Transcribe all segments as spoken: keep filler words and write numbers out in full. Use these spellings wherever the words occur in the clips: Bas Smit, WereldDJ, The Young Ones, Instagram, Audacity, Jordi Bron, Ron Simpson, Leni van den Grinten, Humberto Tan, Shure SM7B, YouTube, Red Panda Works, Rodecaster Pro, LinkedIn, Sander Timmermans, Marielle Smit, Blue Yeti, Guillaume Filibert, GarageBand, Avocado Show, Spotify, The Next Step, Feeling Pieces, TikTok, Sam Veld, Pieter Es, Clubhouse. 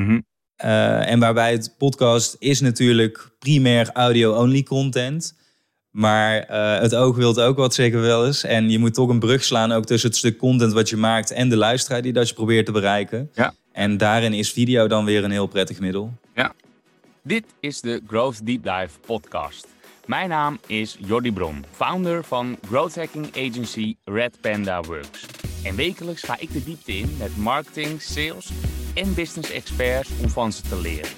Mm-hmm. Uh, en waarbij het podcast is natuurlijk primair audio-only content. Maar uh, het oog wil ook wat, zeggen we wel eens. En je moet toch een brug slaan ook tussen het stuk content wat je maakt en de luisteraar die dat je probeert te bereiken. Ja. En daarin is video dan weer een heel prettig middel. Ja. Dit is de Growth Deep Dive podcast. Mijn naam is Jordi Bron, founder van growth hacking agency Red Panda Works. En wekelijks ga ik de diepte in met marketing, sales en business experts om van ze te leren.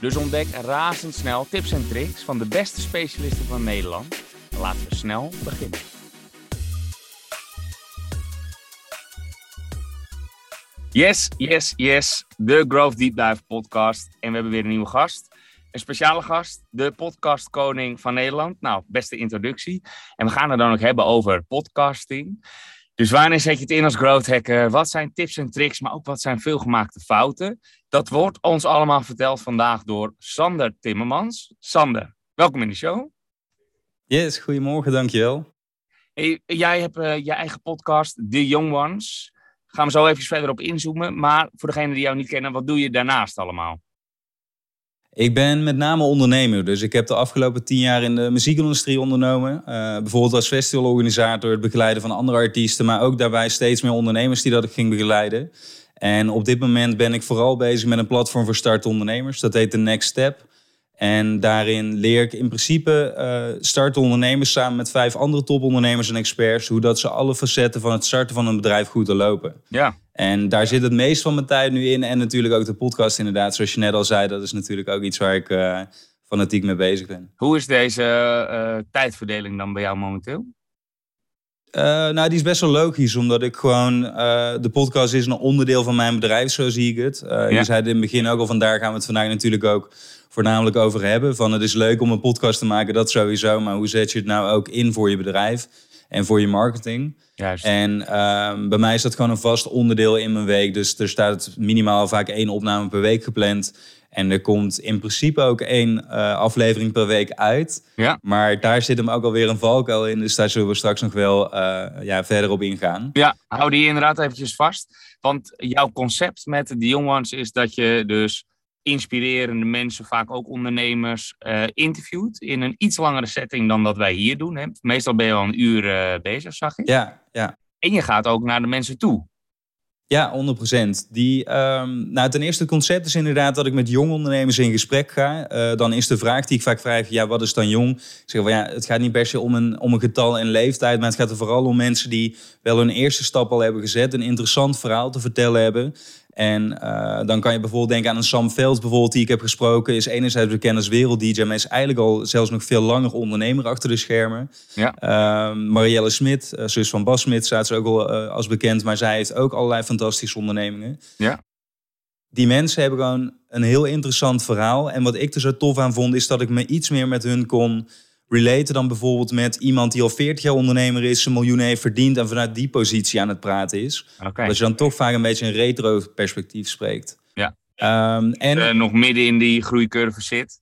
Dus ontdek razendsnel tips en tricks van de beste specialisten van Nederland. Laten we snel beginnen. Yes, yes, yes. De Growth Deep Dive podcast. En we hebben weer een nieuwe gast. Een speciale gast. De podcastkoning van Nederland. Nou, beste introductie. En we gaan het dan ook hebben over podcasting. Dus wanneer zet je het in als growth hacker? Wat zijn tips en tricks, maar ook wat zijn veelgemaakte fouten? Dat wordt ons allemaal verteld vandaag door Sander Timmermans. Sander, welkom in de show. Yes, goedemorgen, dankjewel. Hey, jij hebt uh, je eigen podcast, The Young Ones. Gaan we zo even verder op inzoomen. Maar voor degenen die jou niet kennen, wat doe je daarnaast allemaal? Ik ben met name ondernemer, dus ik heb de afgelopen tien jaar in de muziekindustrie ondernomen. Uh, bijvoorbeeld als festivalorganisator, het begeleiden van andere artiesten, maar ook daarbij steeds meer ondernemers die dat ik ging begeleiden. En op dit moment ben ik vooral bezig met een platform voor startende ondernemers. Dat heet The Next Step. En daarin leer ik in principe uh, startende ondernemers samen met vijf andere topondernemers en experts hoe dat ze alle facetten van het starten van een bedrijf goed doorlopen. Ja. En daar zit het meest van mijn tijd nu in. En natuurlijk ook de podcast inderdaad. Zoals je net al zei, dat is natuurlijk ook iets waar ik uh, fanatiek mee bezig ben. Hoe is deze uh, tijdverdeling dan bij jou momenteel? Uh, nou, die is best wel logisch. Omdat ik gewoon... Uh, de podcast is een onderdeel van mijn bedrijf, zo zie ik het. Uh, ja. Je zei het in het begin ook al, vandaar gaan we het vandaag natuurlijk ook voornamelijk over hebben. Van het is leuk om een podcast te maken, dat sowieso. Maar hoe zet je het nou ook in voor je bedrijf? En voor je marketing. Juist. En uh, bij mij is dat gewoon een vast onderdeel in mijn week. Dus er staat minimaal vaak één opname per week gepland. En er komt in principe ook één uh, aflevering per week uit. Ja. Maar daar zit hem ook alweer een valkuil in. Dus daar zullen we straks nog wel uh, ja, verder op ingaan. Ja, hou die inderdaad eventjes vast. Want jouw concept met de Young Ones is dat je dus inspirerende mensen, vaak ook ondernemers, uh, interviewt in een iets langere setting dan dat wij hier doen. Hè? Meestal ben je al een uur uh, bezig, zag ik. Ja, ja. En je gaat ook naar de mensen toe. Ja, honderd procent. Die, um, nou, ten eerste, het concept is inderdaad dat ik met jonge ondernemers in gesprek ga. Uh, dan is de vraag die ik vaak vraag, ja, wat is dan jong? Ik zeg wel, ja, het gaat niet per se om een, om een getal en leeftijd, maar het gaat er vooral om mensen die wel hun eerste stap al hebben gezet, een interessant verhaal te vertellen hebben. En uh, dan kan je bijvoorbeeld denken aan een Sam Veld bijvoorbeeld die ik heb gesproken. Is enerzijds bekend als WereldDJ, maar is eigenlijk al zelfs nog veel langer ondernemer achter de schermen. Ja. Uh, Marielle Smit, zus van Bas Smit, staat ze ook al uh, als bekend. Maar zij heeft ook allerlei fantastische ondernemingen. Ja. Die mensen hebben gewoon een heel interessant verhaal. En wat ik er zo tof aan vond, is dat ik me iets meer met hun kon relaten dan bijvoorbeeld met iemand die al veertig jaar ondernemer is, een miljoen heeft verdiend en vanuit die positie aan het praten is. Okay. Dat je dan toch vaak een beetje een retro perspectief spreekt. Ja. Um, en uh, nog midden in die groeicurve zit.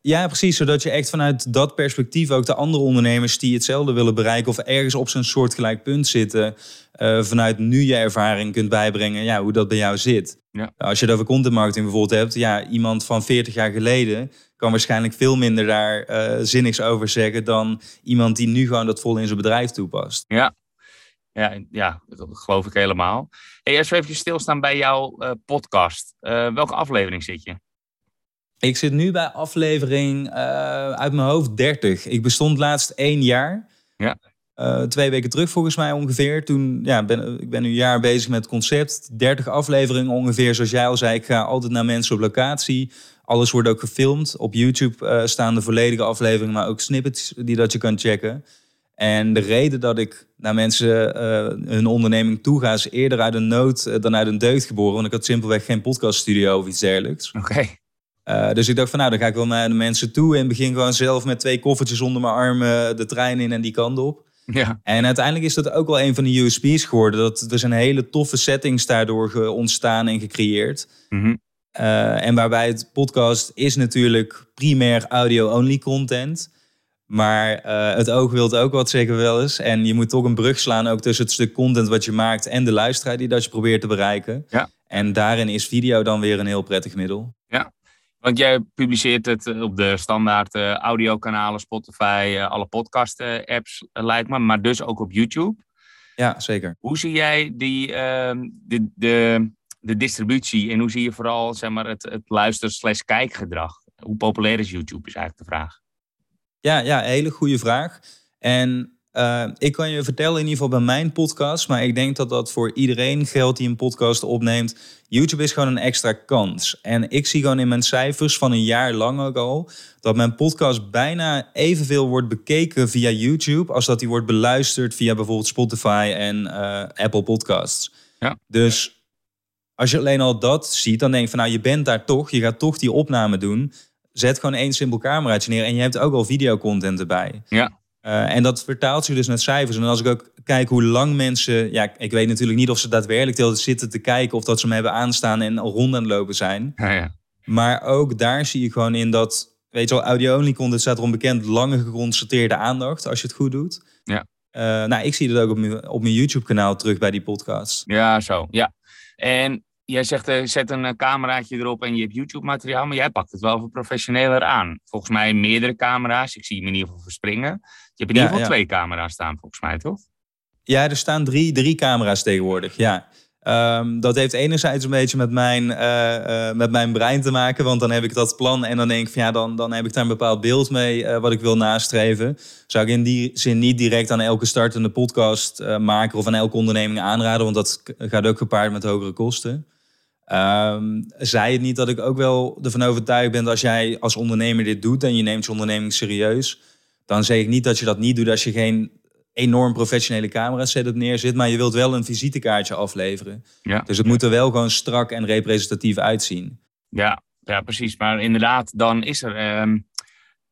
Ja, precies. Zodat je echt vanuit dat perspectief ook de andere ondernemers die hetzelfde willen bereiken of ergens op zo'n soortgelijk punt zitten, Uh, vanuit nu je ervaring kunt bijbrengen, ja, hoe dat bij jou zit. Ja. Als je het over content marketing bijvoorbeeld hebt, ja, iemand van veertig jaar geleden kan waarschijnlijk veel minder daar uh, zinnigs over zeggen dan iemand die nu gewoon dat vol in zijn bedrijf toepast. Ja, ja, ja, dat geloof ik helemaal. Hey, als we even stilstaan bij jouw uh, podcast, uh, welke aflevering zit je? Ik zit nu bij aflevering uh, uit mijn hoofd dertig. Ik bestond laatst één jaar. Ja. Uh, twee weken terug volgens mij ongeveer. Toen, ja, ben, ik ben nu een jaar bezig met het concept. dertig afleveringen ongeveer. Zoals jij al zei, ik ga altijd naar mensen op locatie. Alles wordt ook gefilmd. Op YouTube uh, staan de volledige afleveringen, maar ook snippets die dat je kan checken. En de reden dat ik naar mensen uh, hun onderneming toe ga is eerder uit een nood uh, dan uit een deugd geboren. Want ik had simpelweg geen podcaststudio of iets dergelijks. Oké. Okay. Uh, dus ik dacht van nou, dan ga ik wel naar de mensen toe. En begin gewoon zelf met twee koffertjes onder mijn armen de trein in en die kant op. Ja. En uiteindelijk is dat ook wel een van de U S P's geworden. Dat er zijn hele toffe settings daardoor ontstaan en gecreëerd. Mm-hmm. Uh, en waarbij het podcast is natuurlijk primair audio-only content. Maar uh, het oog wil ook wat, zeggen we wel eens. En je moet toch een brug slaan ook tussen het stuk content wat je maakt en de luisteraar die dat je probeert te bereiken. Ja. En daarin is video dan weer een heel prettig middel. Ja, want jij publiceert het op de standaard uh, audiokanalen, Spotify, uh, alle podcast-apps uh, lijkt me, maar dus ook op YouTube. Ja, zeker. Hoe zie jij die, uh, de, de, de distributie en hoe zie je vooral zeg maar, het, het luister-slash-kijkgedrag? Hoe populair is YouTube, is eigenlijk de vraag. Ja, ja, een hele goede vraag. En uh, ik kan je vertellen, in ieder geval bij mijn podcast, maar ik denk dat dat voor iedereen geldt die een podcast opneemt. YouTube is gewoon een extra kans. En ik zie gewoon in mijn cijfers van een jaar lang ook al dat mijn podcast bijna evenveel wordt bekeken via YouTube als dat die wordt beluisterd via bijvoorbeeld Spotify en uh, Apple Podcasts. Ja. Dus als je alleen al dat ziet, dan denk je van nou, je bent daar toch, je gaat toch die opname doen. Zet gewoon één simpel cameraatje neer en je hebt ook al videocontent erbij. Ja. Uh, en dat vertaalt zich dus naar cijfers. En als ik ook kijk hoe lang mensen... Ja, ik weet natuurlijk niet of ze daadwerkelijk de hele tijd zitten te kijken of dat ze hem hebben aanstaan en al rond aan het lopen zijn. Ja, ja. Maar ook daar zie je gewoon in dat... Weet je wel, audio-only content staat erom bekend. Lange geconcentreerde aandacht, als je het goed doet. Ja. Uh, nou, ik zie dat ook op mijn, op mijn YouTube-kanaal terug bij die podcast. Ja, zo. Ja. En... Jij zegt, uh, zet een uh, cameraatje erop en je hebt YouTube-materiaal, maar jij pakt het wel voor professioneler aan. Volgens mij meerdere camera's, ik zie hem in ieder geval verspringen. Je hebt in ja, ieder geval ja. twee camera's staan, volgens mij, toch? Ja, er staan drie, drie camera's tegenwoordig, ja. Um, dat heeft enerzijds een beetje met mijn, uh, uh, met mijn brein te maken, want dan heb ik dat plan en dan denk ik van ja, dan, dan heb ik daar een bepaald beeld mee uh, wat ik wil nastreven. Zou ik in die zin niet direct aan elke startende podcastmaker uh, of aan elke onderneming aanraden, want dat gaat ook gepaard met hogere kosten. Um, zei het niet dat ik ook wel ervan overtuigd ben dat als jij als ondernemer dit doet en je neemt je onderneming serieus, dan zeg ik niet dat je dat niet doet als je geen enorm professionele camera setup neerzit, maar je wilt wel een visitekaartje afleveren. Ja. Dus het ja. moet er wel gewoon strak en representatief uitzien. Ja, ja precies. Maar inderdaad, dan is er um,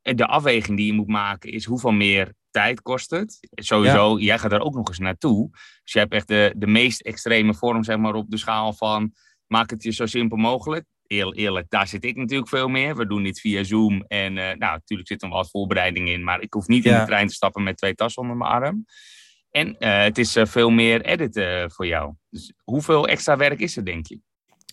de afweging die je moet maken is hoeveel meer tijd kost het. Sowieso, ja. jij gaat daar ook nog eens naartoe. Dus je hebt echt de, de meest extreme vorm zeg maar, op de schaal van maak het je zo simpel mogelijk. Heel eerlijk, daar zit ik natuurlijk veel meer. We doen dit via Zoom. En uh, nou, natuurlijk zit er wel wat voorbereiding in. Maar ik hoef niet ja. in de trein te stappen met twee tassen onder mijn arm. En uh, het is uh, veel meer editen uh, voor jou. Dus hoeveel extra werk is er, denk je?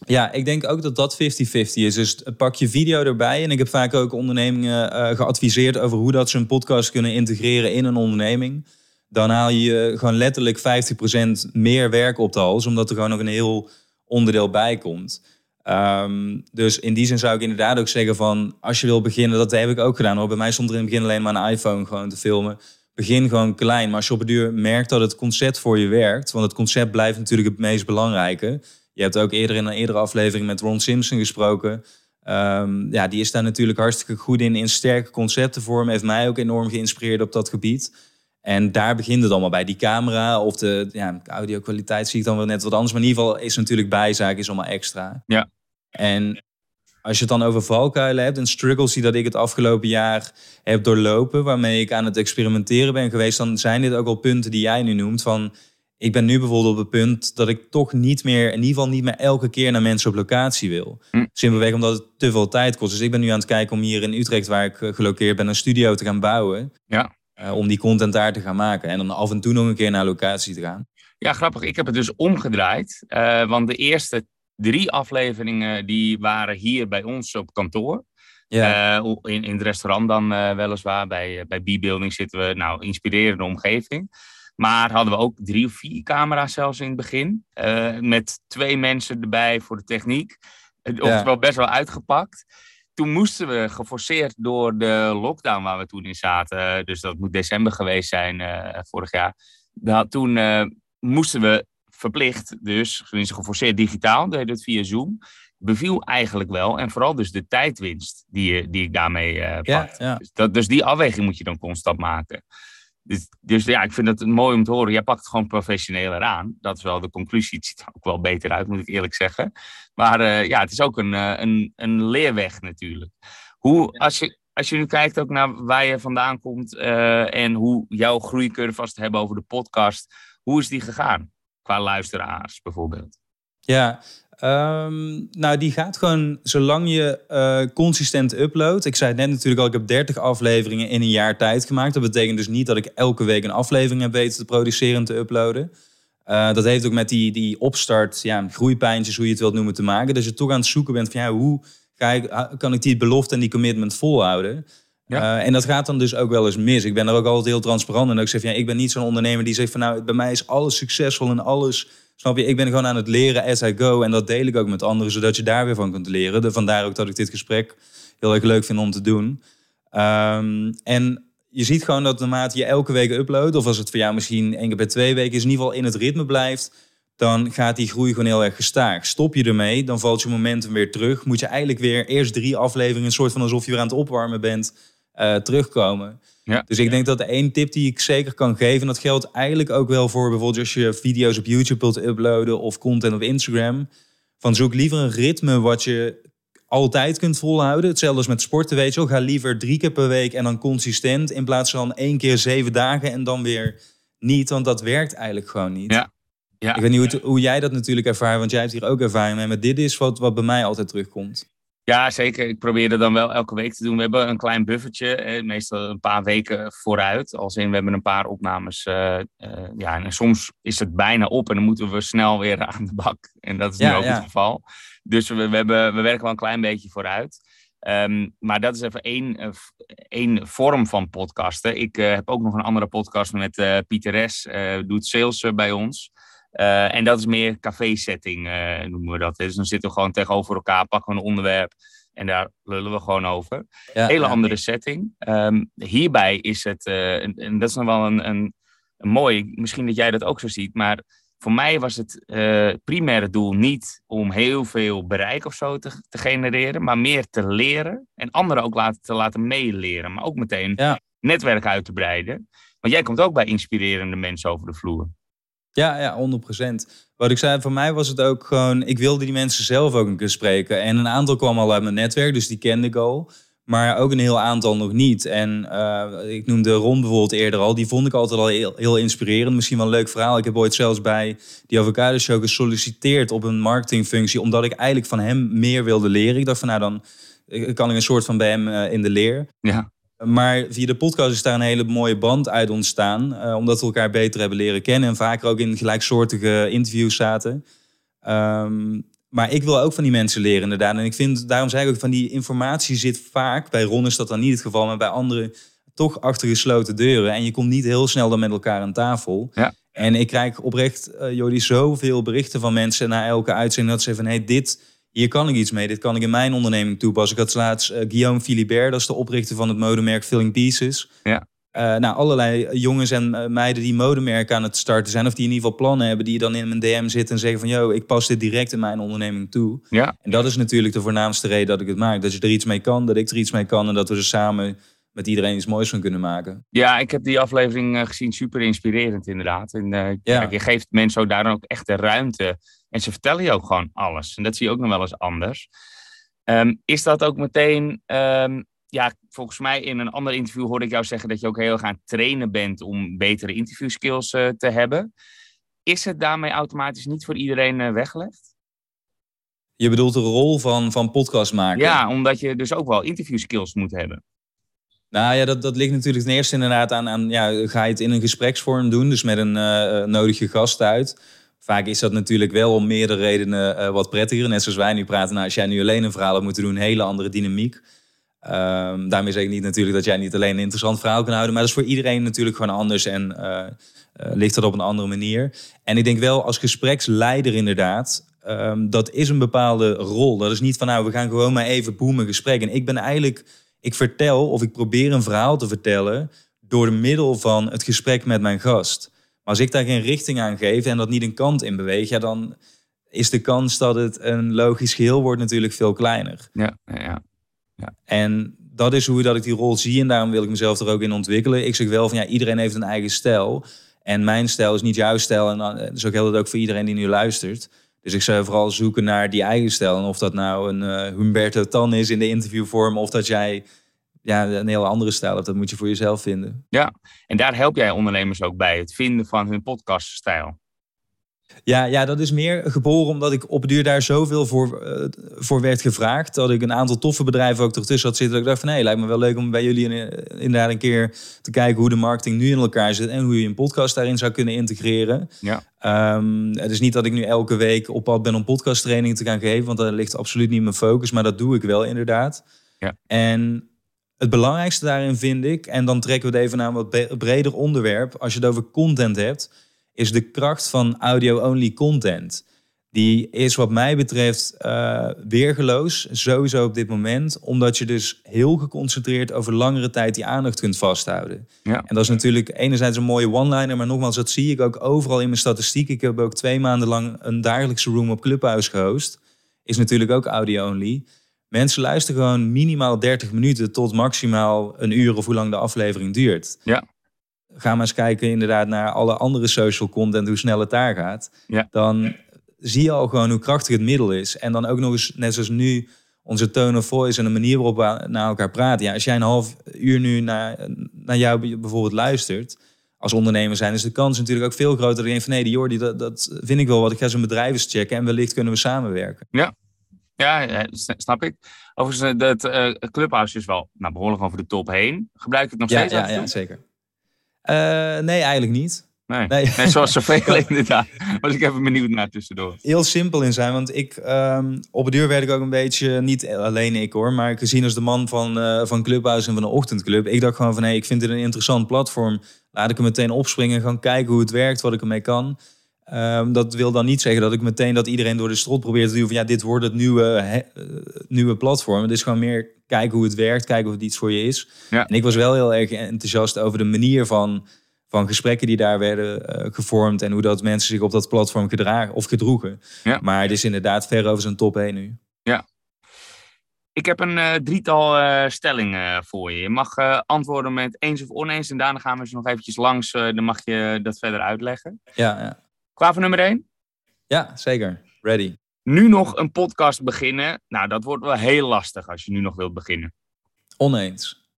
Ja, ik denk ook dat dat fifty fifty is. Dus pak je video erbij. En ik heb vaak ook ondernemingen uh, geadviseerd over hoe dat ze een podcast kunnen integreren in een onderneming. Dan haal je gewoon letterlijk vijftig procent meer werk op de hals. Omdat er gewoon nog een heel onderdeel bij komt. Um, dus in die zin zou ik inderdaad ook zeggen van als je wil beginnen, dat heb ik ook gedaan hoor. Bij mij stond er in het begin alleen maar een iPhone gewoon te filmen. Begin gewoon klein, maar als je op het duur merkt dat het concept voor je werkt, want het concept blijft natuurlijk het meest belangrijke. Je hebt ook eerder in een eerdere aflevering met Ron Simpson gesproken. Um, ja, die is daar natuurlijk hartstikke goed in, in sterke concepten vormen. Heeft mij ook enorm geïnspireerd op dat gebied. En daar begint het allemaal bij. Die camera of de ja, audio-kwaliteit zie ik dan wel net wat anders. Maar in ieder geval is natuurlijk bijzaak, is allemaal extra. Ja. En als je het dan over valkuilen hebt en struggles die dat ik het afgelopen jaar heb doorlopen, waarmee ik aan het experimenteren ben geweest, dan zijn dit ook al punten die jij nu noemt. Van, ik ben nu bijvoorbeeld op het punt dat ik toch niet meer, in ieder geval niet meer elke keer naar mensen op locatie wil. Hm. Simpelweg omdat het te veel tijd kost. Dus ik ben nu aan het kijken om hier in Utrecht, waar ik gelokeerd ben, een studio te gaan bouwen. Ja. Uh, om die content daar te gaan maken. En dan af en toe nog een keer naar locatie te gaan. Ja, grappig. Ik heb het dus omgedraaid. Uh, want de eerste drie afleveringen die waren hier bij ons op kantoor. Ja. Uh, in, in het restaurant dan uh, weliswaar. Bij, bij B-Building zitten we. Nou, inspirerende omgeving. Maar hadden we ook drie of vier camera's zelfs in het begin. Uh, met twee mensen erbij voor de techniek. Uh, Oftewel ja. best wel uitgepakt. Toen moesten we, geforceerd door de lockdown waar we toen in zaten, dus dat moet december geweest zijn uh, vorig jaar. Dat, toen uh, moesten we verplicht, dus geforceerd digitaal, deden het via Zoom. Beviel eigenlijk wel. En vooral dus de tijdwinst die, die ik daarmee uh, pak. Ja, ja. Dus, dat, dus die afweging moet je dan constant maken. Dus, dus ja, ik vind het mooi om te horen. Jij pakt het gewoon professioneler aan. Dat is wel de conclusie. Het ziet er ook wel beter uit, moet ik eerlijk zeggen. Maar uh, ja, het is ook een, uh, een, een leerweg natuurlijk. Hoe, als je, als je nu kijkt ook naar waar je vandaan komt uh, en hoe jouw groeicurve, als we het hebben over de podcast, hoe is die gegaan? Qua luisteraars bijvoorbeeld. Ja, um, nou die gaat gewoon zolang je uh, consistent uploadt. Ik zei het net natuurlijk al, ik heb dertig afleveringen in een jaar tijd gemaakt. Dat betekent dus niet dat ik elke week een aflevering heb weten te produceren en te uploaden. Uh, dat heeft ook met die, die opstart, ja, groeipijntjes, hoe je het wilt noemen, te maken. Dat je toch aan het zoeken bent van ja, hoe ga ik, kan ik die belofte en die commitment volhouden? Ja. Uh, en dat gaat dan dus ook wel eens mis. Ik ben er ook altijd heel transparant in. Ik zeg van, ja, ik ben niet zo'n ondernemer die zegt van nou, bij mij is alles succesvol en alles... Snap je? Ik ben gewoon aan het leren as I go. En dat deel ik ook met anderen, zodat je daar weer van kunt leren. Vandaar ook dat ik dit gesprek heel erg leuk vind om te doen. Um, en je ziet gewoon dat naarmate je elke week uploadt... of als het voor jou misschien één keer per twee weken is... in ieder geval in het ritme blijft... dan gaat die groei gewoon heel erg gestaag. Stop je ermee, dan valt je momentum weer terug. Moet je eigenlijk weer eerst drie afleveringen... een soort van alsof je weer aan het opwarmen bent, uh, terugkomen... Ja. Dus ik denk dat de één tip die ik zeker kan geven... en dat geldt eigenlijk ook wel voor bijvoorbeeld... als je video's op YouTube wilt uploaden of content op Instagram... van zoek liever een ritme wat je altijd kunt volhouden. Hetzelfde als met sporten, weet je wel. Ga liever drie keer per week en dan consistent... in plaats van één keer zeven dagen en dan weer niet. Want dat werkt eigenlijk gewoon niet. Ja. Ja. Ik weet niet hoe, hoe jij dat natuurlijk ervaart... want jij hebt hier ook ervaring mee. Maar dit is wat, wat bij mij altijd terugkomt. Ja, zeker. Ik probeer dat dan wel elke week te doen. We hebben een klein buffertje, meestal een paar weken vooruit. Als in, we hebben een paar opnames. Uh, uh, ja, en soms is het bijna op en dan moeten we snel weer aan de bak. En dat is ja, nu ook ja. het geval. Dus we, we, hebben, we werken wel een klein beetje vooruit. Um, maar dat is even één, uh, één vorm van podcasten. Ik uh, heb ook nog een andere podcast met uh, Pieter Es. Uh, doet sales uh, bij ons. Uh, en dat is meer café-setting, uh, noemen we dat. Dus dan zitten we gewoon tegenover elkaar, pakken we een onderwerp... en daar lullen we gewoon over. Ja, Hele ja, andere nee. setting. Um, hierbij is het... Uh, en, en dat is nog wel een, een, een mooi... Misschien dat jij dat ook zo ziet... maar voor mij was het uh, primaire doel niet... om heel veel bereik of zo te, te genereren... maar meer te leren... en anderen ook laten, te laten meeleren... maar ook meteen ja. netwerk uit te breiden. Want jij komt ook bij inspirerende mensen over de vloer. Ja, ja, honderd procent. Wat ik zei, voor mij was het ook gewoon... Ik wilde die mensen zelf ook een keer spreken. En een aantal kwam al uit mijn netwerk, dus die kende ik al. Maar ook een heel aantal nog niet. En uh, ik noemde Ron bijvoorbeeld eerder al. Die vond ik altijd al heel, heel inspirerend. Misschien wel een leuk verhaal. Ik heb ooit zelfs bij die Avocado Show gesolliciteerd op een marketingfunctie... omdat ik eigenlijk van hem meer wilde leren. Ik dacht van nou, dan kan ik een soort van bij hem uh, in de leer. Ja. Maar via de podcast is daar een hele mooie band uit ontstaan. Uh, omdat we elkaar beter hebben leren kennen. En vaker ook in gelijksoortige interviews zaten. Um, maar ik wil ook van die mensen leren inderdaad. En ik vind, daarom zei ik ook, van die informatie zit vaak... bij Ron is dat dan niet het geval, maar bij anderen... toch achter gesloten deuren. En je komt niet heel snel dan met elkaar aan tafel. Ja. En ik krijg oprecht, uh, Jordi, zoveel berichten van mensen... na elke uitzending dat ze van, hey, dit... Hier kan ik iets mee, dit kan ik in mijn onderneming toepassen. Ik had laatst uh, Guillaume Filibert, dat is de oprichter van het modemerk Feeling Pieces. Ja. Uh, nou, allerlei jongens en meiden die modemerken aan het starten zijn... of die in ieder geval plannen hebben, die dan in mijn D M zitten en zeggen van... yo, ik pas dit direct in mijn onderneming toe. Ja. En dat is natuurlijk de voornaamste reden dat ik het maak. Dat je er iets mee kan, dat ik er iets mee kan... en dat we er samen met iedereen iets moois van kunnen maken. Ja, ik heb die aflevering uh, gezien, super inspirerend inderdaad. En uh, ja. kijk, je geeft mensen daar dan ook echt de ruimte... En ze vertellen je ook gewoon alles. En dat zie je ook nog wel eens anders. Um, is dat ook meteen... Um, ja, volgens mij in een ander interview hoorde ik jou zeggen... dat je ook heel erg aan het trainen bent... om betere interviewskills uh, te hebben. Is het daarmee automatisch niet voor iedereen uh, weggelegd? Je bedoelt de rol van, van podcast maken? Ja, omdat je dus ook wel interviewskills moet hebben. Nou ja, dat, dat ligt natuurlijk ten eerste inderdaad aan... aan ja, ga je het in een gespreksvorm doen? Dus met een uh, nodige gast uit... Vaak is dat natuurlijk wel om meerdere redenen uh, wat prettiger. Net zoals wij nu praten. Nou, als jij nu alleen een verhaal had moeten doen, een hele andere dynamiek. Um, daarmee zeg ik niet natuurlijk dat jij niet alleen een interessant verhaal kan houden. Maar dat is voor iedereen natuurlijk gewoon anders. En uh, uh, ligt dat op een andere manier. En ik denk wel als gespreksleider inderdaad. Um, dat is een bepaalde rol. Dat is niet van nou, we gaan gewoon maar even boemen gesprek. En ik ben eigenlijk, ik vertel of ik probeer een verhaal te vertellen. Door middel van het gesprek met mijn gast. Maar als ik daar geen richting aan geef en dat niet een kant in beweeg... ja, dan is de kans dat het een logisch geheel wordt natuurlijk veel kleiner. Ja, ja, ja. En dat is hoe dat ik die rol zie en daarom wil ik mezelf er ook in ontwikkelen. Ik zeg wel van ja, iedereen heeft een eigen stijl. En mijn stijl is niet jouw stijl en dat is ook heel dat ook voor iedereen die nu luistert. Dus ik zou vooral zoeken naar die eigen stijl. En of dat nou een uh, Humberto Tan is in de interviewvorm of dat jij... Ja, een hele andere stijl. Dat moet je voor jezelf vinden. Ja, en daar help jij ondernemers ook bij. Het vinden van hun podcaststijl. Ja, ja, dat is meer geboren omdat ik op het duur daar zoveel voor, uh, voor werd gevraagd. Dat ik een aantal toffe bedrijven ook ertussen had zitten. Dat ik dacht van, hé, hey, lijkt me wel leuk om bij jullie in, inderdaad een keer te kijken hoe de marketing nu in elkaar zit. En hoe je een podcast daarin zou kunnen integreren. Ja. Um, het is niet dat ik nu elke week op pad ben om podcasttraining te gaan geven. Want dat ligt absoluut niet mijn focus. Maar dat doe ik wel inderdaad. Ja. En het belangrijkste daarin vind ik, en dan trekken we het even naar een wat breder onderwerp. Als je het over content hebt, is de kracht van audio-only content. Die is wat mij betreft uh, weergeloos, sowieso op dit moment. Omdat je dus heel geconcentreerd over langere tijd die aandacht kunt vasthouden. Ja. En dat is natuurlijk enerzijds een mooie one-liner, maar nogmaals, dat zie ik ook overal in mijn statistiek. Ik heb ook twee maanden lang een dagelijkse room op Clubhouse gehost. Is natuurlijk ook audio-only. Mensen luisteren gewoon minimaal dertig minuten tot maximaal een uur of hoe lang de aflevering duurt. Ja. Ga maar eens kijken inderdaad naar alle andere social content, hoe snel het daar gaat. Ja. Dan zie je al gewoon hoe krachtig het middel is. En dan ook nog eens, net zoals nu, onze tone of voice en de manier waarop we naar elkaar praten. Ja, als jij een half uur nu naar, naar jou bijvoorbeeld luistert, als ondernemer zijn, is de kans natuurlijk ook veel groter. Dan denk van, nee, die Jordi, dat, dat vind ik wel wat. Ik ga zijn bedrijf eens checken en wellicht kunnen we samenwerken. Ja. Ja, snap ik. Overigens, dat uh, Clubhouse is wel nou, behoorlijk over de top heen. Gebruik je het nog ja, steeds? Ja, ja, ja, zeker. Uh, nee, eigenlijk niet. Nee, nee. nee zoals zoveel inderdaad. Was ik even benieuwd naar tussendoor. Heel simpel in zijn, want ik um, op het duur werd ik ook een beetje, niet alleen ik hoor, maar gezien als de man van, uh, van Clubhouse en van de ochtendclub. Ik dacht gewoon van, hé, hey, ik vind dit een interessant platform. Laat ik er meteen opspringen, gaan kijken hoe het werkt, wat ik ermee kan. Um, dat wil dan niet zeggen dat ik meteen dat iedereen door de strot probeer te duwen van, ja, dit wordt het nieuwe, he, nieuwe platform. Het is gewoon meer kijken hoe het werkt, kijken of het iets voor je is. Ja. En ik was wel heel erg enthousiast over de manier van, van gesprekken die daar werden uh, gevormd en hoe dat mensen zich op dat platform gedragen of gedroegen. Ja. Maar het is inderdaad ver over zijn top heen nu. Ja. Ik heb een uh, drietal uh, stellingen voor je. Je mag uh, antwoorden met eens of oneens en daarna gaan we ze nog eventjes langs. Uh, dan mag je dat verder uitleggen. Ja, ja. Klaar voor nummer één? Ja, zeker. Ready. Nu nog een podcast beginnen. Nou, dat wordt wel heel lastig als je nu nog wilt beginnen. Oneens.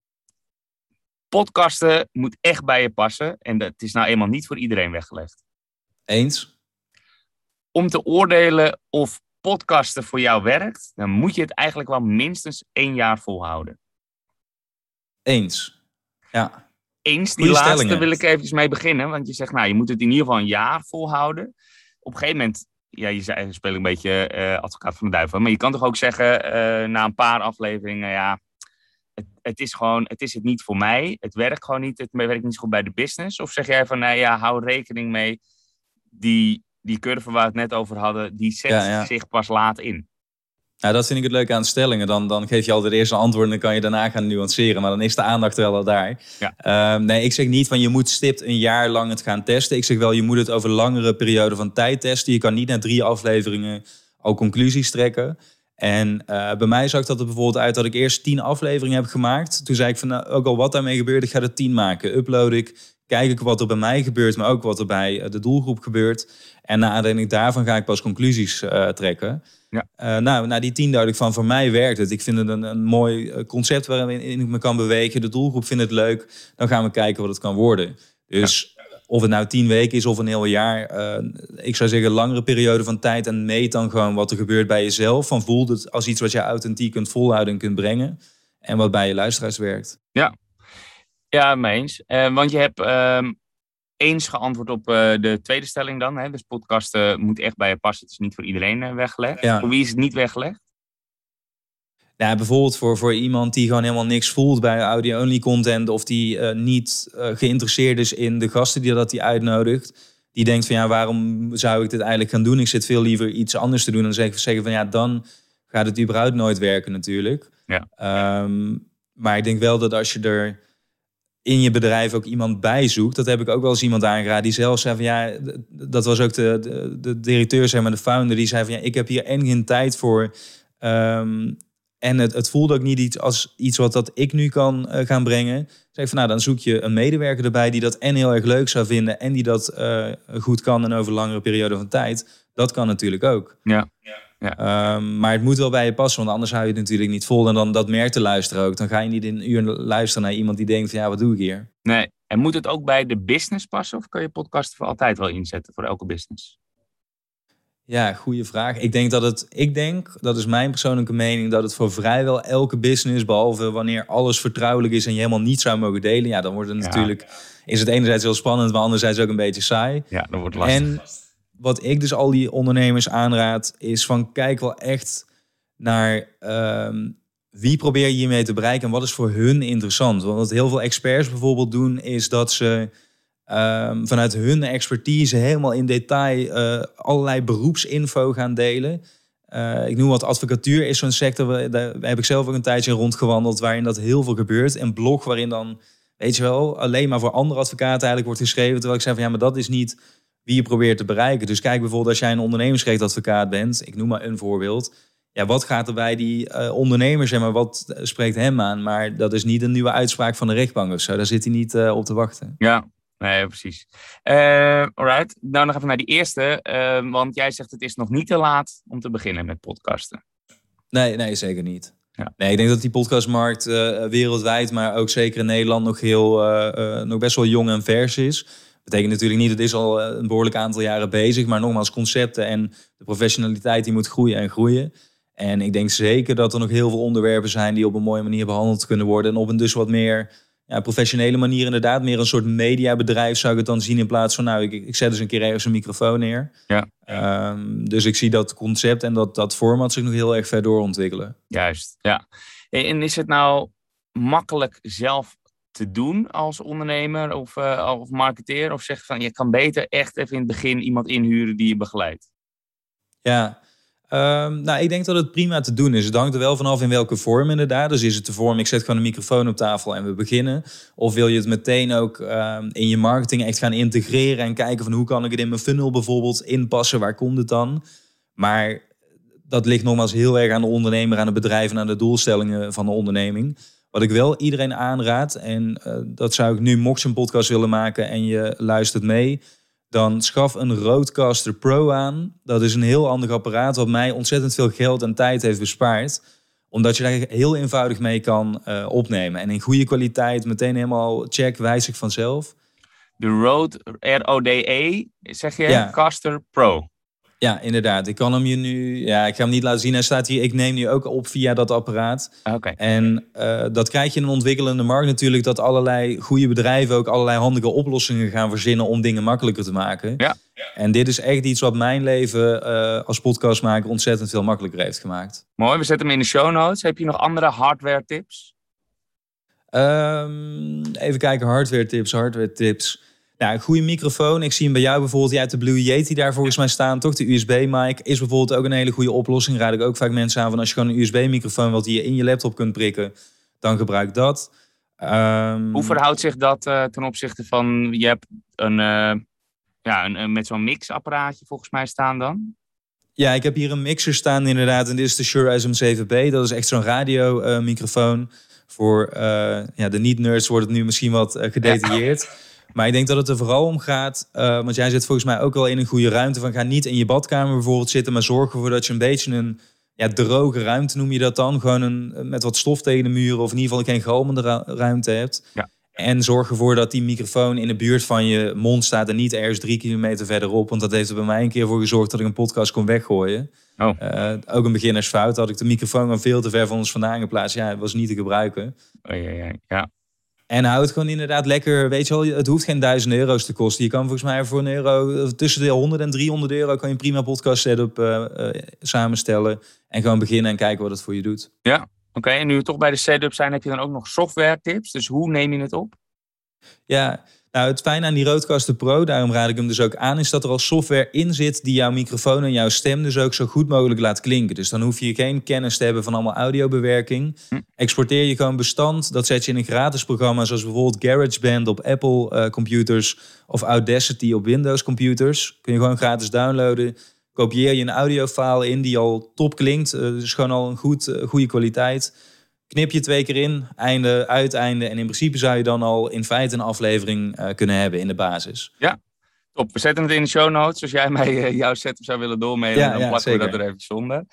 Podcasten moet echt bij je passen. En dat is nou eenmaal niet voor iedereen weggelegd. Eens. Om te oordelen of podcasten voor jou werkt, dan moet je het eigenlijk wel minstens één jaar volhouden. Eens. Ja. Eens, die Goeie laatste wil ik eventjes mee beginnen. Want je zegt, nou, je moet het in ieder geval een jaar volhouden. Op een gegeven moment, ja, je zei, speel een beetje uh, advocaat van de duivel. Maar je kan toch ook zeggen, uh, na een paar afleveringen, ja, het, het is gewoon, het is het niet voor mij. Het werkt gewoon niet, het werkt niet zo goed bij de business. Of zeg jij van, nou ja, hou rekening mee. Die, die curve waar we het net over hadden, die zet ja, ja. zich pas laat in. Nou, dat vind ik het leuke aan stellingen. Dan, dan geef je altijd eerst een antwoord en dan kan je daarna gaan nuanceren. Maar dan is de aandacht wel al daar. Ja. Um, nee, ik zeg niet van je moet stipt een jaar lang het gaan testen. Ik zeg wel, je moet het over langere perioden van tijd testen. Je kan niet na drie afleveringen al conclusies trekken. En uh, bij mij zag dat er bijvoorbeeld uit dat ik eerst tien afleveringen heb gemaakt. Toen zei ik van, nou, ook al wat daarmee gebeurt, ik ga er tien maken. Upload ik, kijk ik wat er bij mij gebeurt, maar ook wat er bij de doelgroep gebeurt. En na aanleiding daarvan ga ik pas conclusies uh, trekken. Ja. Uh, nou, na die tien duidelijk van, voor mij werkt het. Ik vind het een, een mooi concept waarin ik me kan bewegen. De doelgroep vindt het leuk. Dan gaan we kijken wat het kan worden. Dus ja. Of het nou tien weken is of een heel jaar. Uh, ik zou zeggen, langere periode van tijd. En meet dan gewoon wat er gebeurt bij jezelf. Van voelt het als iets wat je authentiek kunt volhouden en kunt brengen. En wat bij je luisteraars werkt. Ja, ja mee eens. Uh, want je hebt uh, eens geantwoord op uh, de tweede stelling dan. Hè? Dus podcasten uh, moet echt bij je passen. Het is niet voor iedereen uh, weggelegd. Ja. Voor wie is het niet weggelegd? Nou, bijvoorbeeld voor, voor iemand die gewoon helemaal niks voelt bij audio-only content. Of die uh, niet uh, geïnteresseerd is in de gasten die dat die uitnodigt. Die denkt van ja, waarom zou ik dit eigenlijk gaan doen? Ik zit veel liever iets anders te doen. En dan zeg, zeggen van ja, dan gaat het überhaupt nooit werken natuurlijk. Ja. Um, maar ik denk wel dat als je er in je bedrijf ook iemand bijzoekt. Dat heb ik ook wel eens iemand aangeraden die zelf zei van ja, dat was ook de, de, de directeur, zeg maar, de founder, die zei van ja, ik heb hier en geen tijd voor. Um, en het, het voelde ook niet iets als iets wat dat ik nu kan uh, gaan brengen. Zeg van nou, dan zoek je een medewerker erbij die dat en heel erg leuk zou vinden en die dat uh, goed kan en over langere periode van tijd. Dat kan natuurlijk ook. Ja. Ja. Um, maar het moet wel bij je passen, want anders hou je het natuurlijk niet vol. En dan dat merkt de luisteren ook. Dan ga je niet in een uur luisteren naar iemand die denkt van ja, wat doe ik hier? Nee, en moet het ook bij de business passen? Of kan je podcasten voor altijd wel inzetten voor elke business? Ja, goede vraag. Ik denk dat het, ik denk, dat is mijn persoonlijke mening, dat het voor vrijwel elke business, behalve wanneer alles vertrouwelijk is en je helemaal niets zou mogen delen, ja, dan wordt het ja, natuurlijk, is het enerzijds heel spannend, maar anderzijds ook een beetje saai. Ja, dan wordt het lastig. En wat ik dus al die ondernemers aanraad, is van kijk wel echt naar um, wie probeer je hiermee te bereiken en wat is voor hun interessant. Want wat heel veel experts bijvoorbeeld doen, is dat ze Um, vanuit hun expertise helemaal in detail uh, allerlei beroepsinfo gaan delen. Uh, ik noem wat, advocatuur is zo'n sector, daar heb ik zelf ook een tijdje in rondgewandeld, waarin dat heel veel gebeurt. En blog waarin dan, weet je wel, alleen maar voor andere advocaten eigenlijk wordt geschreven. Terwijl ik zei van ja, maar dat is niet wie je probeert te bereiken. Dus kijk bijvoorbeeld als jij een ondernemingsrechtadvocaat bent, ik noem maar een voorbeeld. Ja, wat gaat er bij die uh, ondernemer, zeg maar, wat spreekt hem aan? Maar dat is niet een nieuwe uitspraak van de rechtbank of zo. Daar zit hij niet uh, op te wachten. Ja. Nee, precies. Uh, alright, nou nog even naar die eerste. Uh, want jij zegt het is nog niet te laat om te beginnen met podcasten. Nee, nee zeker niet. Ja. Nee, ik denk dat die podcastmarkt uh, wereldwijd, maar ook zeker in Nederland nog, heel, uh, uh, nog best wel jong en vers is. Dat betekent natuurlijk niet, het is al een behoorlijk aantal jaren bezig. Maar nogmaals, concepten en de professionaliteit die moet groeien en groeien. En ik denk zeker dat er nog heel veel onderwerpen zijn die op een mooie manier behandeld kunnen worden. En op een dus wat meer... ja, professionele manier inderdaad. Meer een soort mediabedrijf zou ik het dan zien in plaats van... nou, ik, ik zet dus een keer ergens een microfoon neer. Ja. Um, dus ik zie dat concept en dat, dat format zich nog heel erg ver doorontwikkelen. Juist, ja. En is het nou makkelijk zelf te doen als ondernemer of, uh, of marketeer? Of zeg van, je kan beter echt even in het begin iemand inhuren die je begeleidt? Ja, Um, nou, ik denk dat het prima te doen is. Het hangt er wel vanaf in welke vorm inderdaad. Dus is het de vorm, ik zet gewoon een microfoon op tafel en we beginnen. Of wil je het meteen ook um, in je marketing echt gaan integreren... en kijken van hoe kan ik het in mijn funnel bijvoorbeeld inpassen? Waar komt het dan? Maar dat ligt nogmaals heel erg aan de ondernemer, aan het bedrijf... en aan de doelstellingen van de onderneming. Wat ik wel iedereen aanraad... en uh, dat zou ik nu, mocht je een podcast willen maken en je luistert mee... dan schaf een Rodecaster Pro aan. Dat is een heel handig apparaat... wat mij ontzettend veel geld en tijd heeft bespaard. Omdat je daar heel eenvoudig mee kan uh, opnemen. En in goede kwaliteit, meteen helemaal check, wijzig vanzelf. De Rode, R O D E, zeg je? Ja. Caster Pro. Ja, inderdaad. Ik kan hem je nu... Ja, ik ga hem niet laten zien. Hij staat hier. Ik neem nu ook op via dat apparaat. Oké. Okay. En uh, dat krijg je in een ontwikkelende markt natuurlijk... dat allerlei goede bedrijven ook allerlei handige oplossingen gaan verzinnen... om dingen makkelijker te maken. Ja. En dit is echt iets wat mijn leven uh, als podcastmaker... ontzettend veel makkelijker heeft gemaakt. Mooi, we zetten hem in de show notes. Heb je nog andere hardware tips? Um, even kijken, hardware tips, hardware tips... Nou, een goede microfoon. Ik zie hem bij jou bijvoorbeeld. Jij hebt de Blue Yeti daar volgens mij staan, toch? De U S B-mic is bijvoorbeeld ook een hele goede oplossing. Raad ik ook vaak mensen aan van als je gewoon een U S B-microfoon wilt die je in je laptop kunt prikken, dan gebruik dat. Um... Hoe verhoudt zich dat uh, ten opzichte van, je hebt een, uh, ja, een, een met zo'n mixapparaatje volgens mij staan dan? Ja, ik heb hier een mixer staan inderdaad en dit is de Shure S M zeven B. Dat is echt zo'n radio uh, microfoon. Voor uh, ja, de niet-nerds wordt het nu misschien wat uh, gedetailleerd. Ja. Maar ik denk dat het er vooral om gaat, uh, want jij zit volgens mij ook wel in een goede ruimte. Van ga niet in je badkamer bijvoorbeeld zitten, maar zorg ervoor dat je een beetje een ja, droge ruimte, noem je dat dan. Gewoon een, met wat stof tegen de muren of in ieder geval geen galmende ru- ruimte hebt. Ja. En zorg ervoor dat die microfoon in de buurt van je mond staat en niet ergens drie kilometer verderop. Want dat heeft er bij mij een keer voor gezorgd dat ik een podcast kon weggooien. Oh. Uh, ook een beginnersfout, had ik de microfoon al veel te ver van ons vandaan geplaatst. Ja, het was niet te gebruiken. Oh, ja, ja, ja. En houd gewoon inderdaad lekker, weet je wel, het hoeft geen duizend euro's te kosten. Je kan volgens mij voor een euro, tussen de honderd en driehonderd euro... kan je een prima podcast setup uh, uh, samenstellen. En gewoon beginnen en kijken wat het voor je doet. Ja, oké. Okay. En nu we toch bij de setup zijn, heb je dan ook nog software tips. Dus hoe neem je het op? Ja, nou het fijne aan die Rodecaster Pro, daarom raad ik hem dus ook aan... is dat er al software in zit die jouw microfoon en jouw stem dus ook zo goed mogelijk laat klinken. Dus dan hoef je geen kennis te hebben van allemaal audiobewerking. Hm. Exporteer je gewoon bestand, dat zet je in een gratis programma... zoals bijvoorbeeld GarageBand op Apple uh, computers of Audacity op Windows computers. Kun je gewoon gratis downloaden. Kopieer je een audiofile in die al top klinkt. Uh, dus gewoon al een goed, uh, goede kwaliteit... Knip je twee keer in, einde, uiteinde. En in principe zou je dan al in feite een aflevering uh, kunnen hebben in de basis. Ja, top. We zetten het in de show notes. Als jij mij uh, jouw setup zou willen doormelen, ja, dan ja, plakken zeker. We dat er eventjes onder.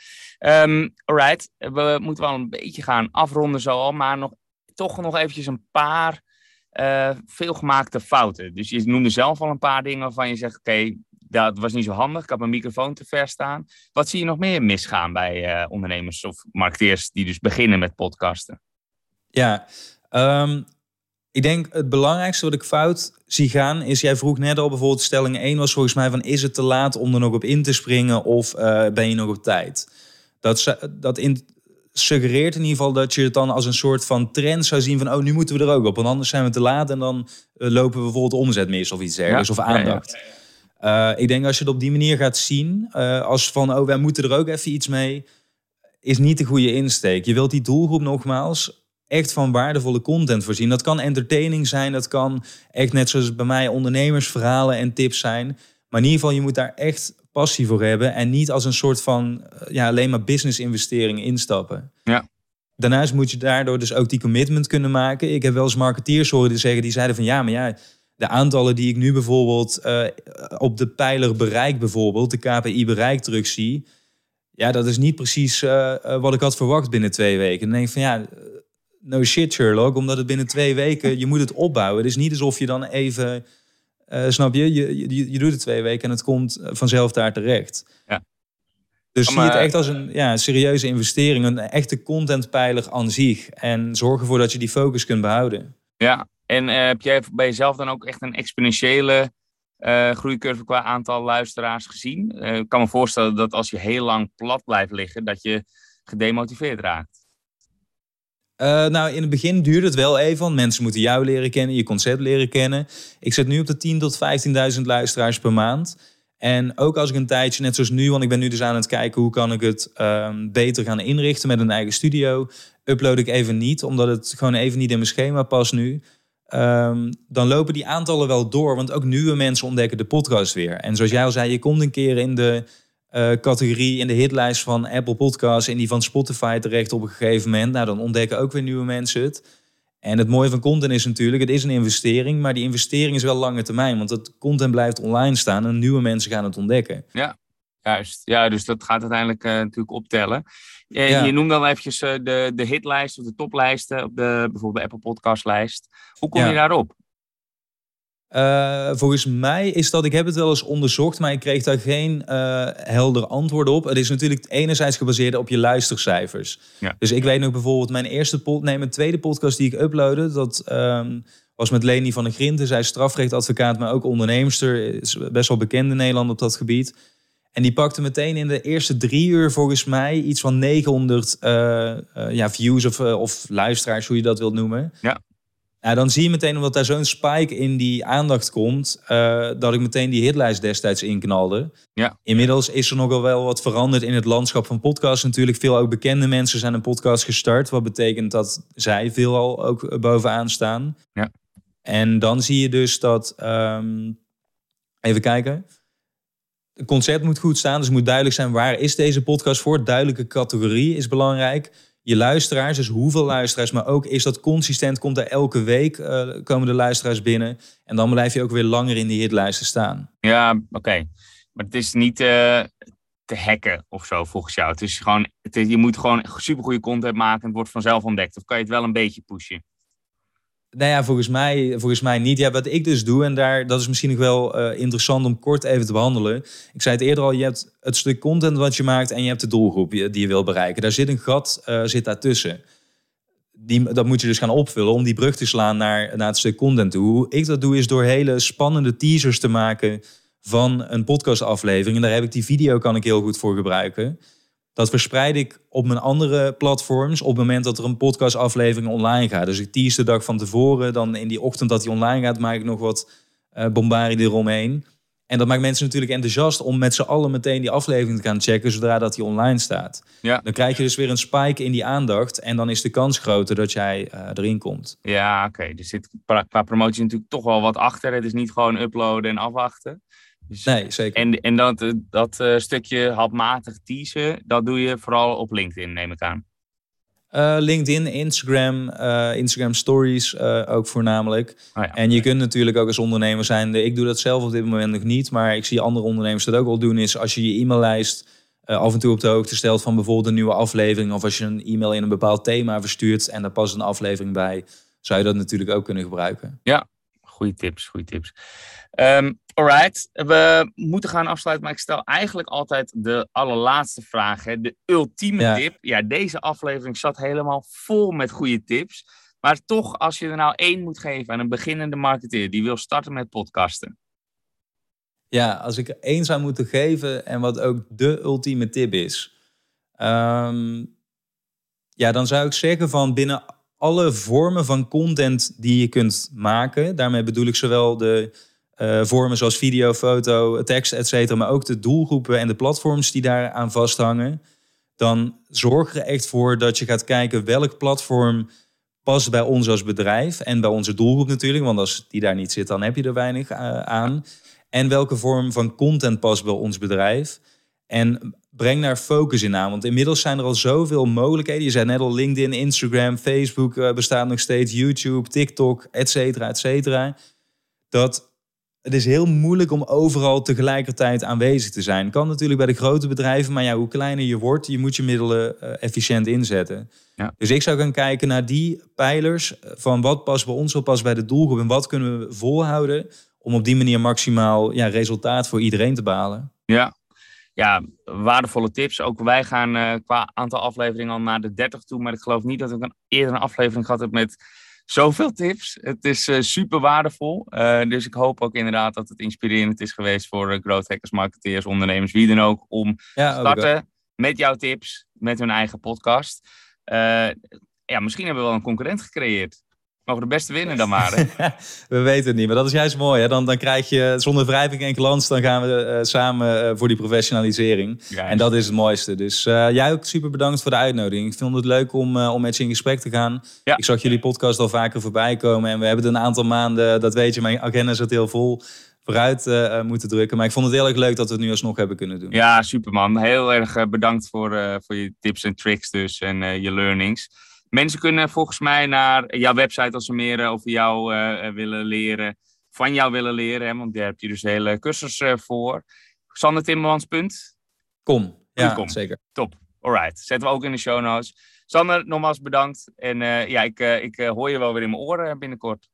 Um, alright, we moeten wel een beetje gaan afronden zo al. Maar nog, toch nog eventjes een paar uh, veelgemaakte fouten. Dus je noemde zelf al een paar dingen waarvan je zegt... Oké, okay, dat was niet zo handig. Ik had mijn microfoon te ver staan. Wat zie je nog meer misgaan bij uh, ondernemers of marketeers die dus beginnen met podcasten? Ja, um, ik denk het belangrijkste wat ik fout zie gaan is... Jij vroeg net al bijvoorbeeld, stelling één was volgens mij van... is het te laat om er nog op in te springen of uh, ben je nog op tijd? Dat, dat in, suggereert in ieder geval dat je het dan als een soort van trend zou zien... van oh, nu moeten we er ook op, want anders zijn we te laat... en dan uh, lopen we bijvoorbeeld omzet mis of iets ergens, ja, of aandacht. Ja, ja, ja. Uh, ik denk als je het op die manier gaat zien, uh, als van, oh, wij moeten er ook even iets mee, is niet de goede insteek. Je wilt die doelgroep nogmaals echt van waardevolle content voorzien. Dat kan entertaining zijn, dat kan echt net zoals bij mij ondernemersverhalen en tips zijn. Maar in ieder geval, je moet daar echt passie voor hebben en niet als een soort van, ja, alleen maar business investeringen instappen. Ja. Daarnaast moet je daardoor dus ook die commitment kunnen maken. Ik heb wel eens marketeers horen die zeggen, die zeiden van, ja, maar ja... de aantallen die ik nu bijvoorbeeld uh, op de pijler bereik bijvoorbeeld... de K P I-bereikdruk zie... ja, dat is niet precies uh, wat ik had verwacht binnen twee weken. Dan denk ik van ja, no shit Sherlock... omdat het binnen twee weken, je moet het opbouwen. Het is niet alsof je dan even... Uh, snap je? Je, je, je doet het twee weken en het komt vanzelf daar terecht. Ja. Dus maar, zie het echt als een ja, serieuze investering. Een echte contentpijler aan zich. En zorg ervoor dat je die focus kunt behouden. Ja. En uh, heb jij bij jezelf dan ook echt een exponentiële uh, groeicurve qua aantal luisteraars gezien? Uh, ik kan me voorstellen dat als je heel lang plat blijft liggen, dat je gedemotiveerd raakt. Uh, nou, in het begin duurde het wel even, want mensen moeten jou leren kennen, je concept leren kennen. Ik zit nu op de tien tot vijftienduizend luisteraars per maand. En ook als ik een tijdje, net zoals nu, want ik ben nu dus aan het kijken... hoe kan ik het uh, beter gaan inrichten met een eigen studio. Upload ik even niet, omdat het gewoon even niet in mijn schema past nu... Um, dan lopen die aantallen wel door. Want ook nieuwe mensen ontdekken de podcast weer. En zoals jij al zei, je komt een keer in de uh, categorie... in de hitlijst van Apple Podcasts... en die van Spotify terecht op een gegeven moment. Nou, dan ontdekken ook weer nieuwe mensen het. En het mooie van content is natuurlijk... het is een investering, maar die investering is wel lange termijn. Want dat content blijft online staan... en nieuwe mensen gaan het ontdekken. Ja, juist. Ja, dus dat gaat uiteindelijk uh, natuurlijk optellen. Je, ja. je noemde al eventjes uh, de, de hitlijst of de toplijsten, op de, bijvoorbeeld de Apple Podcastlijst. Hoe kom ja. je daarop? Uh, volgens mij is dat, ik heb het wel eens onderzocht, maar ik kreeg daar geen uh, helder antwoord op. Het is natuurlijk enerzijds gebaseerd op je luistercijfers. Ja. Dus ik weet nog bijvoorbeeld mijn eerste pod, nee, mijn tweede podcast die ik uploadde, dat um, was met Leni van den Grinten. Zij is strafrechtadvocaat, maar ook onderneemster, is best wel bekend in Nederland op dat gebied. En die pakte meteen in de eerste drie uur volgens mij iets van negenhonderd uh, uh, ja, views of, uh, of luisteraars, hoe je dat wilt noemen. Ja. Nou, dan zie je meteen, omdat daar zo'n spike in die aandacht komt, uh, dat ik meteen die hitlijst destijds inknalde. Ja. Inmiddels is er nogal wel wat veranderd in het landschap van podcasts. Natuurlijk, veel ook bekende mensen zijn een podcast gestart. Wat betekent dat zij veelal ook bovenaan staan. Ja. En dan zie je dus dat... Um, even kijken... Het concept moet goed staan, dus het moet duidelijk zijn... waar is deze podcast voor? Duidelijke categorie is belangrijk. Je luisteraars, dus hoeveel luisteraars... maar ook is dat consistent, komt er elke week... Uh, komen de luisteraars binnen... en dan blijf je ook weer langer in die hitlijsten staan. Ja, oké. Okay. Maar het is niet uh, te hacken of zo volgens jou. Het is gewoon, het is, je moet gewoon supergoeie content maken... en het wordt vanzelf ontdekt. Of kan je het wel een beetje pushen? Nou ja, volgens mij, volgens mij niet. Ja, wat ik dus doe, en daar, dat is misschien nog wel uh, interessant om kort even te behandelen. Ik zei het eerder al, je hebt het stuk content wat je maakt... en je hebt de doelgroep die je wil bereiken. Daar zit een gat, uh, zit daartussen. Die, dat moet je dus gaan opvullen om die brug te slaan naar, naar het stuk content toe. Hoe ik dat doe, is door hele spannende teasers te maken van een podcastaflevering. En daar heb ik die video, kan ik heel goed voor gebruiken... Dat verspreid ik op mijn andere platforms op het moment dat er een podcastaflevering online gaat. Dus ik tease de dag van tevoren. Dan in die ochtend dat die online gaat, maak ik nog wat uh, bombardie eromheen. En dat maakt mensen natuurlijk enthousiast om met z'n allen meteen die aflevering te gaan checken zodra dat die online staat. Ja. Dan krijg je dus weer een spike in die aandacht. En dan is de kans groter dat jij uh, erin komt. Ja, oké. Okay. Er zit qua promotie natuurlijk toch wel wat achter. Het is niet gewoon uploaden en afwachten. Dus, nee, zeker. En, en dat, dat uh, stukje handmatig teasen, dat doe je vooral op LinkedIn, neem ik aan. Uh, LinkedIn, Instagram, uh, Instagram Stories uh, ook voornamelijk. Oh ja, en je nee. kunt natuurlijk ook als ondernemer zijn. Ik doe dat zelf op dit moment nog niet, maar ik zie andere ondernemers dat ook wel doen. Is als je je e-maillijst uh, af en toe op de hoogte stelt van bijvoorbeeld een nieuwe aflevering. Of als je een e-mail in een bepaald thema verstuurt en daar past een aflevering bij. Zou je dat natuurlijk ook kunnen gebruiken. Ja. Goeie tips, goede tips. Um, alright, we moeten gaan afsluiten, maar ik stel eigenlijk altijd de allerlaatste vraag. Hè? De ultieme ja. tip. Ja, deze aflevering zat helemaal vol met goede tips. Maar toch, als je er nou één moet geven aan een beginnende marketeer die wil starten met podcasten. Ja, als ik er één zou moeten geven en wat ook de ultieme tip is. Um, ja, dan zou ik zeggen van binnen alle vormen van content die je kunt maken. Daarmee bedoel ik zowel de uh, vormen zoals video, foto, tekst, et cetera. Maar ook de doelgroepen en de platforms die daaraan vasthangen. Dan zorg er echt voor dat je gaat kijken welk platform past bij ons als bedrijf. En bij onze doelgroep natuurlijk. Want als die daar niet zit, dan heb je er weinig uh, aan. En welke vorm van content past bij ons bedrijf. En breng daar focus in aan. Want inmiddels zijn er al zoveel mogelijkheden. Je zei net al LinkedIn, Instagram, Facebook uh, bestaat nog steeds. YouTube, TikTok, et cetera, et cetera. Dat het is heel moeilijk om overal tegelijkertijd aanwezig te zijn. Kan natuurlijk bij de grote bedrijven. Maar ja, hoe kleiner je wordt, je moet je middelen uh, efficiënt inzetten. Ja. Dus ik zou gaan kijken naar die pijlers. Van wat past bij ons, wat past bij de doelgroep. En wat kunnen we volhouden om op die manier maximaal ja, resultaat voor iedereen te behalen. Ja, ja waardevolle tips. Ook wij gaan uh, qua aantal afleveringen al naar de dertig toe. Maar ik geloof niet dat ik een eerder een aflevering gehad heb met zoveel tips. Het is uh, super waardevol. Uh, dus ik hoop ook inderdaad dat het inspirerend is geweest voor uh, growth hackers, marketeers, ondernemers, wie dan ook. Om ja, te starten ook met jouw tips, met hun eigen podcast. Uh, ja, misschien hebben we wel een concurrent gecreëerd. Mogen de beste winnen dan maar. We weten het niet, maar dat is juist mooi. Hè? Dan, dan krijg je zonder wrijving en glans, dan gaan we uh, samen uh, voor die professionalisering. Juist. En dat is het mooiste. Dus uh, jij ook super bedankt voor de uitnodiging. Ik vond het leuk om, uh, om met je in gesprek te gaan. Ja. Ik zag jullie podcast al vaker voorbij komen. En we hebben het een aantal maanden, dat weet je, mijn agenda zat heel vol, vooruit uh, moeten drukken. Maar ik vond het heel erg leuk dat we het nu alsnog hebben kunnen doen. Ja, super man. Heel erg uh, bedankt voor, uh, voor je tips en tricks dus en uh, je learnings. Mensen kunnen volgens mij naar jouw website als ze meer over jou uh, willen leren. Van jou willen leren, hè, want daar heb je dus hele cursussen uh, voor. Sander Timmermans punt com. Ja, com. Zeker. Top. Alright. Zetten we ook in de show notes. Sander, nogmaals bedankt. En uh, ja, ik, uh, ik uh, hoor je wel weer in mijn oren binnenkort.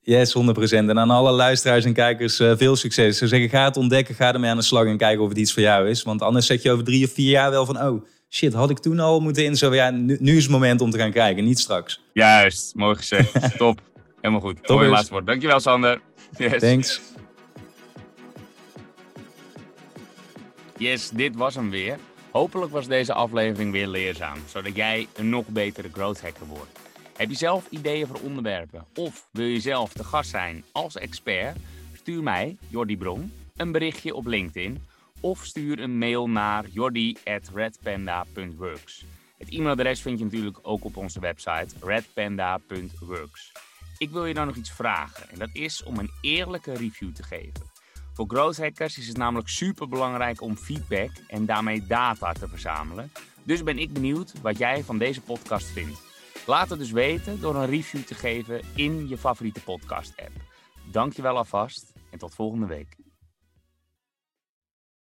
Yes, honderd procent. En aan alle luisteraars en kijkers uh, veel succes. Ik zou zeggen, ga het ontdekken, ga ermee aan de slag en kijken of het iets voor jou is. Want anders zeg je over drie of vier jaar wel van, oh shit, had ik toen al moeten in. Zo, ja, nu, nu is het moment om te gaan kijken, niet straks. Juist, mooi gezegd. Top. Helemaal goed. Mooi laatste woord. Dankjewel, Sander. Yes. Thanks. Yes, dit was hem weer. Hopelijk was deze aflevering weer leerzaam, zodat jij een nog betere growth hacker wordt. Heb je zelf ideeën voor onderwerpen of wil je zelf te gast zijn als expert? Stuur mij, Jordi Bron, een berichtje op LinkedIn of stuur een mail naar jordi at redpanda punt works. Het e-mailadres vind je natuurlijk ook op onze website redpanda punt works. Ik wil je dan nog iets vragen en dat is om een eerlijke review te geven. Voor growth hackers is het namelijk superbelangrijk om feedback en daarmee data te verzamelen. Dus ben ik benieuwd wat jij van deze podcast vindt. Laat het dus weten door een review te geven in je favoriete podcast-app. Dank je wel alvast en tot volgende week.